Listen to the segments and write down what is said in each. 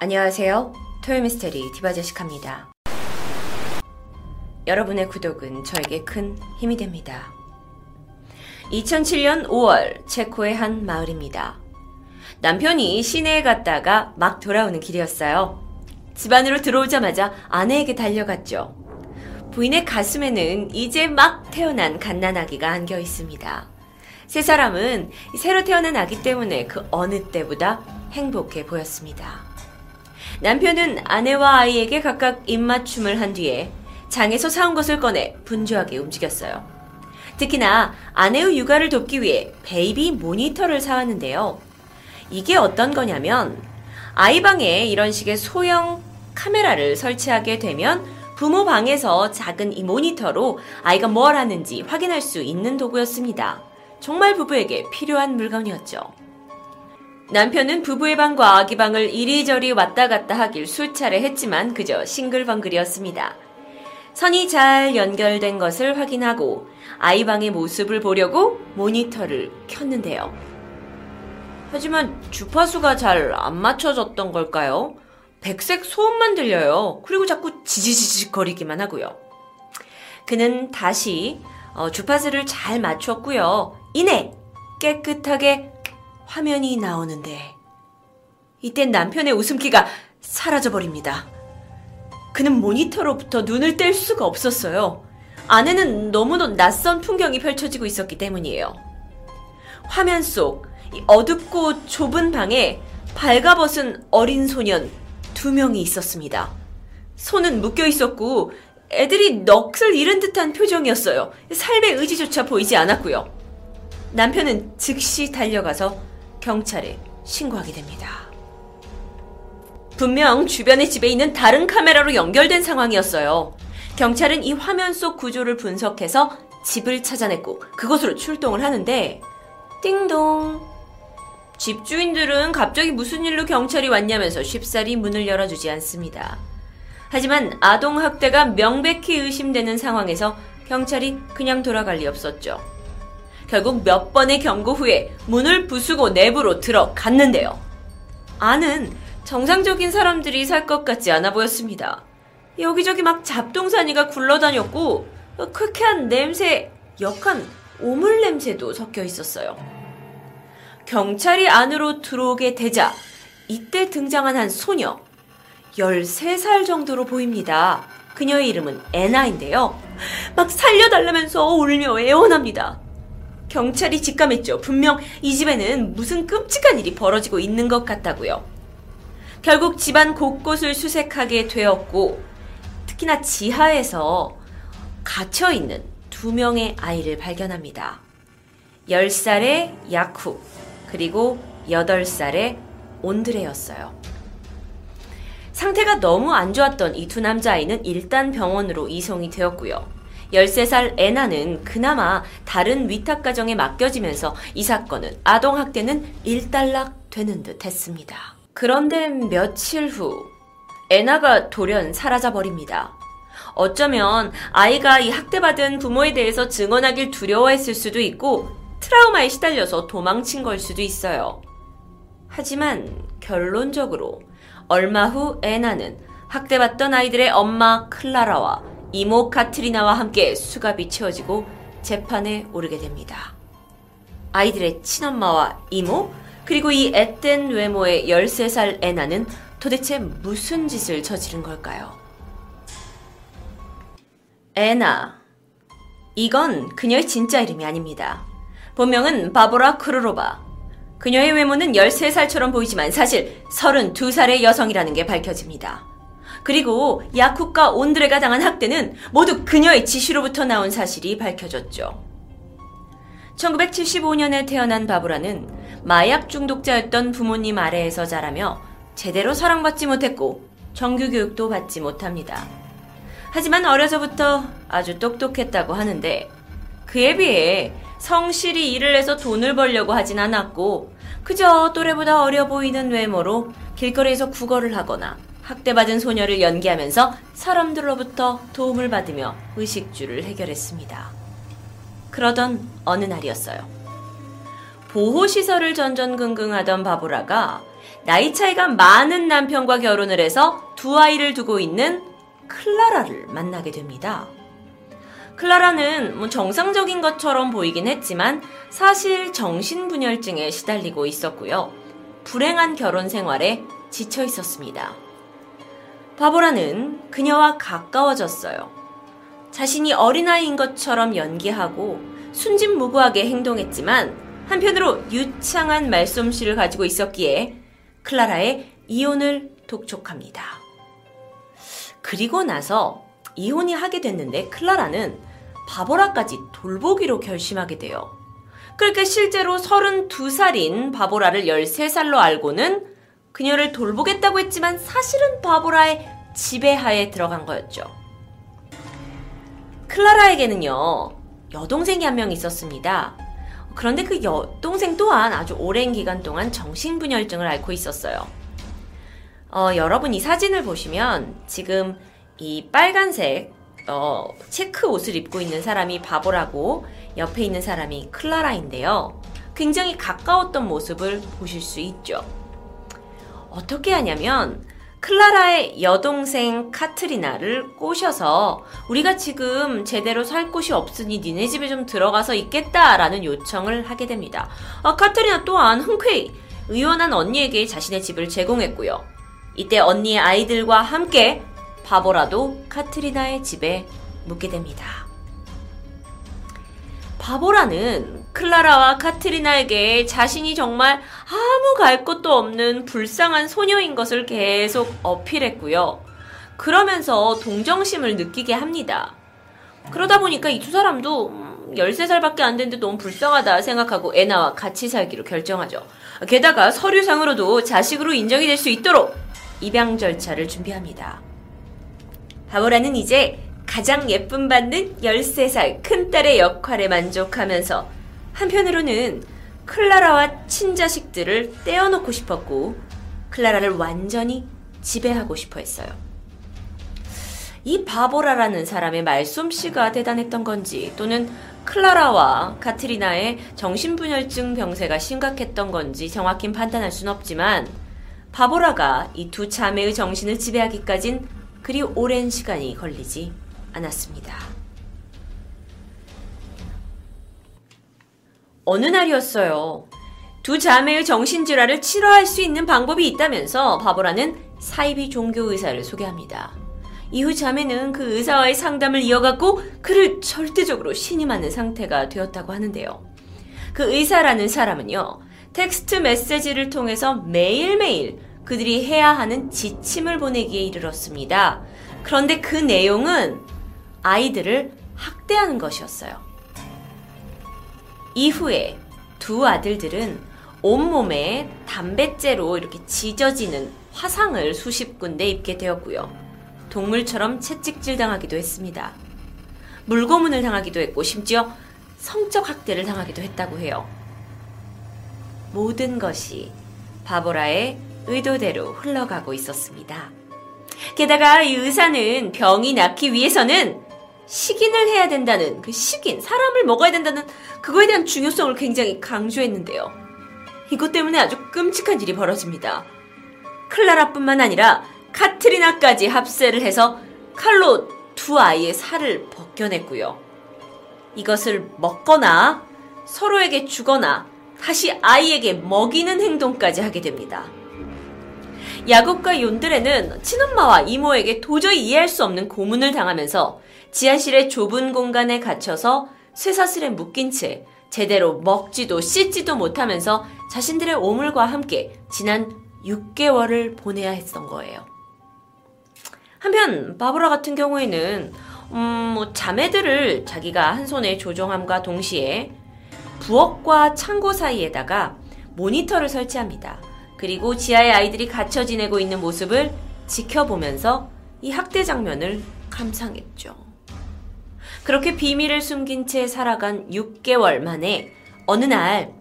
안녕하세요. 토요미스테리 디바제시카입니다. 여러분의 구독은 저에게 큰 힘이 됩니다. 2007년 5월 체코의 한 마을입니다. 남편이 시내에 갔다가 막 돌아오는 길이었어요. 집 안으로 들어오자마자 아내에게 달려갔죠. 부인의 가슴에는 이제 막 태어난 갓난아기가 안겨 있습니다. 세 사람은 새로 태어난 아기 때문에 그 어느 때보다 행복해 보였습니다. 남편은 아내와 아이에게 각각 입맞춤을 한 뒤에 장에서 사온 것을 꺼내 분주하게 움직였어요. 특히나 아내의 육아를 돕기 위해 베이비 모니터를 사왔는데요. 이게 어떤 거냐면 아이 방에 이런 식의 소형 카메라를 설치하게 되면 부모 방에서 작은 이 모니터로 아이가 뭘 하는지 확인할 수 있는 도구였습니다. 정말 부부에게 필요한 물건이었죠. 남편은 부부의 방과 아기 방을 이리저리 왔다 갔다 하길 수차례 했지만 그저 싱글벙글이었습니다. 선이 잘 연결된 것을 확인하고 아이 방의 모습을 보려고 모니터를 켰는데요. 하지만 주파수가 잘 안 맞춰졌던 걸까요? 백색 소음만 들려요. 그리고 자꾸 지지지직 거리기만 하고요. 그는 다시 주파수를 잘 맞췄고요. 이내 깨끗하게 화면이 나오는데 이땐 남편의 웃음기가 사라져버립니다. 그는 모니터로부터 눈을 뗄 수가 없었어요. 아내는 너무도 낯선 풍경이 펼쳐지고 있었기 때문이에요. 화면 속 이 어둡고 좁은 방에 발가벗은 어린 소년 2명이 있었습니다. 손은 묶여 있었고 애들이 넋을 잃은 듯한 표정이었어요. 삶의 의지조차 보이지 않았고요. 남편은 즉시 달려가서 경찰에 신고하게 됩니다. 분명 주변의 집에 있는 다른 카메라로 연결된 상황이었어요. 경찰은 이 화면 속 구조를 분석해서 집을 찾아냈고 그곳으로 출동을 하는데 띵동! 집주인들은 갑자기 무슨 일로 경찰이 왔냐면서 쉽사리 문을 열어주지 않습니다. 하지만 아동학대가 명백히 의심되는 상황에서 경찰이 그냥 돌아갈 리 없었죠. 결국 몇 번의 경고 후에 문을 부수고 내부로 들어갔는데요. 안은 정상적인 사람들이 살 것 같지 않아 보였습니다. 여기저기 막 잡동사니가 굴러다녔고 쾌쾌한 냄새, 역한 오물 냄새도 섞여 있었어요. 경찰이 안으로 들어오게 되자 이때 등장한 한 소녀 13살 정도로 보입니다. 그녀의 이름은 에나인데요. 막 살려달라면서 울며 애원합니다. 경찰이 직감했죠. 분명 이 집에는 무슨 끔찍한 일이 벌어지고 있는 것 같다고요. 결국 집안 곳곳을 수색하게 되었고 특히나 지하에서 갇혀있는 2명의 아이를 발견합니다. 10살의 야쿠 그리고 8살의 온드레였어요. 상태가 너무 안 좋았던 이 2 남자아이는 일단 병원으로 이송이 되었고요. 13살 에나는 그나마 다른 위탁가정에 맡겨지면서 이 사건은 아동학대는 일단락 되는 듯 했습니다. 그런데 며칠 후 에나가 돌연 사라져버립니다. 어쩌면 아이가 이 학대받은 부모에 대해서 증언하길 두려워했을 수도 있고 트라우마에 시달려서 도망친 걸 수도 있어요. 하지만 결론적으로 얼마 후 에나는 학대받던 아이들의 엄마 클라라와 이모 카트리나와 함께 수갑이 채워지고 재판에 오르게 됩니다. 아이들의 친엄마와 이모 그리고 이 앳된 외모의 13살 에나는 도대체 무슨 짓을 저지른 걸까요? 에나, 이건 그녀의 진짜 이름이 아닙니다. 본명은 바브라 크루로바. 그녀의 외모는 13살처럼 보이지만 사실 32살의 여성이라는 게 밝혀집니다. 그리고 야쿡과 온드레가 당한 학대는 모두 그녀의 지시로부터 나온 사실이 밝혀졌죠. 1975년에 태어난 바브라는 마약 중독자였던 부모님 아래에서 자라며 제대로 사랑받지 못했고 정규 교육도 받지 못합니다. 하지만 어려서부터 아주 똑똑했다고 하는데 그에 비해 성실히 일을 해서 돈을 벌려고 하진 않았고 그저 또래보다 어려 보이는 외모로 길거리에서 구걸을 하거나 학대받은 소녀를 연기하면서 사람들로부터 도움을 받으며 의식주를 해결했습니다. 그러던 어느 날이었어요. 보호시설을 전전긍긍하던 바브라가 나이 차이가 많은 남편과 결혼을 해서 두 아이를 두고 있는 클라라를 만나게 됩니다. 클라라는 뭐 정상적인 것처럼 보이긴 했지만 사실 정신분열증에 시달리고 있었고요. 불행한 결혼 생활에 지쳐 있었습니다. 바브라는 그녀와 가까워졌어요. 자신이 어린아이인 것처럼 연기하고 순진무구하게 행동했지만 한편으로 유창한 말솜씨를 가지고 있었기에 클라라의 이혼을 독촉합니다. 그리고 나서 이혼이 하게 됐는데 클라라는 바브라까지 돌보기로 결심하게 돼요. 그렇게 실제로 32살인 바브라를 13살로 알고는 그녀를 돌보겠다고 했지만 사실은 바브라의 지배하에 들어간 거였죠. 클라라에게는요, 여동생이 한 명 있었습니다. 그런데 그 여동생 또한 아주 오랜 기간 동안 정신분열증을 앓고 있었어요. 여러분 이 사진을 보시면 지금 이 빨간색 체크 옷을 입고 있는 사람이 바브라고 옆에 있는 사람이 클라라인데요. 굉장히 가까웠던 모습을 보실 수 있죠. 어떻게 하냐면 클라라의 여동생 카트리나를 꼬셔서 우리가 지금 제대로 살 곳이 없으니 니네 집에 좀 들어가서 있겠다라는 요청을 하게 됩니다. 카트리나 또한 흔쾌히 의원한 언니에게 자신의 집을 제공했고요. 이때 언니의 아이들과 함께 바브라도 카트리나의 집에 묵게 됩니다. 바브라는 클라라와 카트리나에게 자신이 정말 아무 갈 곳도 없는 불쌍한 소녀인 것을 계속 어필했고요. 그러면서 동정심을 느끼게 합니다. 그러다 보니까 이 두 사람도 13살밖에 안 됐는데 너무 불쌍하다 생각하고 에나와 같이 살기로 결정하죠. 게다가 서류상으로도 자식으로 인정이 될 수 있도록 입양 절차를 준비합니다. 바브라는 이제 가장 예쁨 받는 13살 큰딸의 역할에 만족하면서 한편으로는 클라라와 친자식들을 떼어놓고 싶었고 클라라를 완전히 지배하고 싶어 했어요. 이 바브라라는 사람의 말솜씨가 대단했던 건지 또는 클라라와 카트리나의 정신분열증 병세가 심각했던 건지 정확히 판단할 순 없지만 바브라가 이 두 자매의 정신을 지배하기까진 그리 오랜 시간이 걸리지 않았습니다. 어느 날이었어요. 두 자매의 정신질환을 치료할 수 있는 방법이 있다면서 바브라는 사이비 종교의사를 소개합니다. 이후 자매는 그 의사와의 상담을 이어갔고 그를 절대적으로 신임하는 상태가 되었다고 하는데요. 그 의사라는 사람은요, 텍스트 메시지를 통해서 매일매일 그들이 해야 하는 지침을 보내기에 이르렀습니다. 그런데 그 내용은 아이들을 학대하는 것이었어요. 이후에 두 아들들은 온몸에 담뱃재로 이렇게 지져지는 화상을 수십 군데 입게 되었고요. 동물처럼 채찍질 당하기도 했습니다. 물고문을 당하기도 했고 심지어 성적 학대를 당하기도 했다고 해요. 모든 것이 바브라의 의도대로 흘러가고 있었습니다. 게다가 이 의사는 병이 낫기 위해서는 식인을 해야 된다는 그 식인, 사람을 먹어야 된다는 그거에 대한 중요성을 굉장히 강조했는데요. 이것 때문에 아주 끔찍한 일이 벌어집니다. 클라라뿐만 아니라 카트리나까지 합세를 해서 칼로 두 아이의 살을 벗겨냈고요. 이것을 먹거나 서로에게 주거나 다시 아이에게 먹이는 행동까지 하게 됩니다. 야곱과 욘드레는 친엄마와 이모에게 도저히 이해할 수 없는 고문을 당하면서 지하실의 좁은 공간에 갇혀서 쇠사슬에 묶인 채 제대로 먹지도 씻지도 못하면서 자신들의 오물과 함께 지난 6개월을 보내야 했던 거예요. 한편 바브라 같은 경우에는 자매들을 자기가 한 손의 조종함과 동시에 부엌과 창고 사이에다가 모니터를 설치합니다. 그리고 지하의 아이들이 갇혀 지내고 있는 모습을 지켜보면서 이 학대 장면을 감상했죠. 그렇게 비밀을 숨긴 채 살아간 6개월 만에 어느 날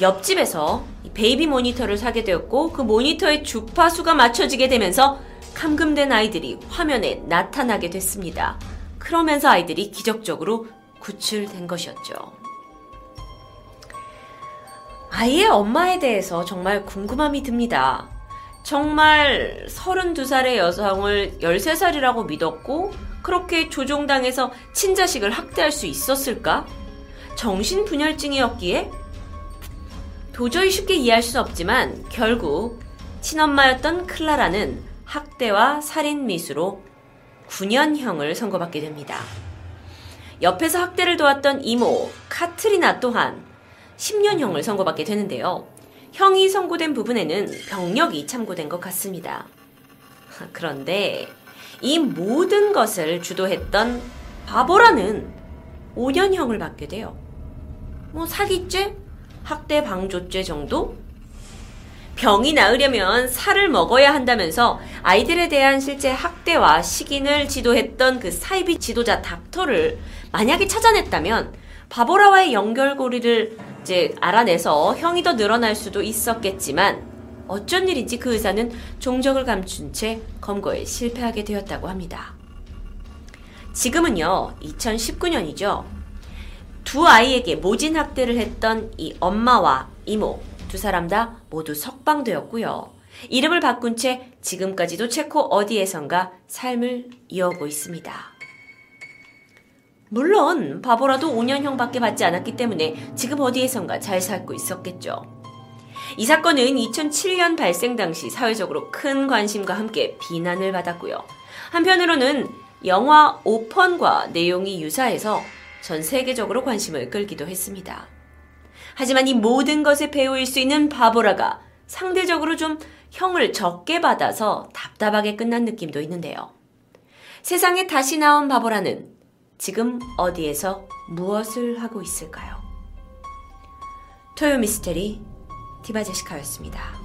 옆집에서 베이비 모니터를 사게 되었고 그 모니터의 주파수가 맞춰지게 되면서 감금된 아이들이 화면에 나타나게 됐습니다. 그러면서 아이들이 기적적으로 구출된 것이었죠. 아이의 엄마에 대해서 정말 궁금함이 듭니다. 정말 32살의 여성을 13살이라고 믿었고 그렇게 조종당해서 친자식을 학대할 수 있었을까? 정신분열증이었기에? 도저히 쉽게 이해할 수 없지만 결국 친엄마였던 클라라는 학대와 살인미수로 9년형을 선고받게 됩니다. 옆에서 학대를 도왔던 이모 카트리나 또한 10년형을 선고받게 되는데요. 형이 선고된 부분에는 병력이 참고된 것 같습니다. 그런데 이 모든 것을 주도했던 바보라는 5년형을 받게 돼요. 사기죄? 학대 방조죄 정도? 병이 나으려면 살을 먹어야 한다면서 아이들에 대한 실제 학대와 식인을 지도했던 그 사이비 지도자 닥터를 만약에 찾아냈다면 바보라와의 연결고리를 이제 알아내서 형이 더 늘어날 수도 있었겠지만 어쩐 일인지 그 의사는 종적을 감춘 채 검거에 실패하게 되었다고 합니다. 지금은요 2019년이죠. 두 아이에게 모진 학대를 했던 이 엄마와 이모 두 사람 다 모두 석방되었고요. 이름을 바꾼 채 지금까지도 체코 어디에선가 삶을 이어오고 있습니다. 물론 바보라도 5년형밖에 받지 않았기 때문에 지금 어디에선가 잘 살고 있었겠죠. 이 사건은 2007년 발생 당시 사회적으로 큰 관심과 함께 비난을 받았고요. 한편으로는 영화 오펀과 내용이 유사해서 전 세계적으로 관심을 끌기도 했습니다. 하지만 이 모든 것의 배우일 수 있는 바보라가 상대적으로 좀 형을 적게 받아서 답답하게 끝난 느낌도 있는데요. 세상에 다시 나온 바보라는 지금 어디에서 무엇을 하고 있을까요? 토요미스테리 디바제시카였습니다.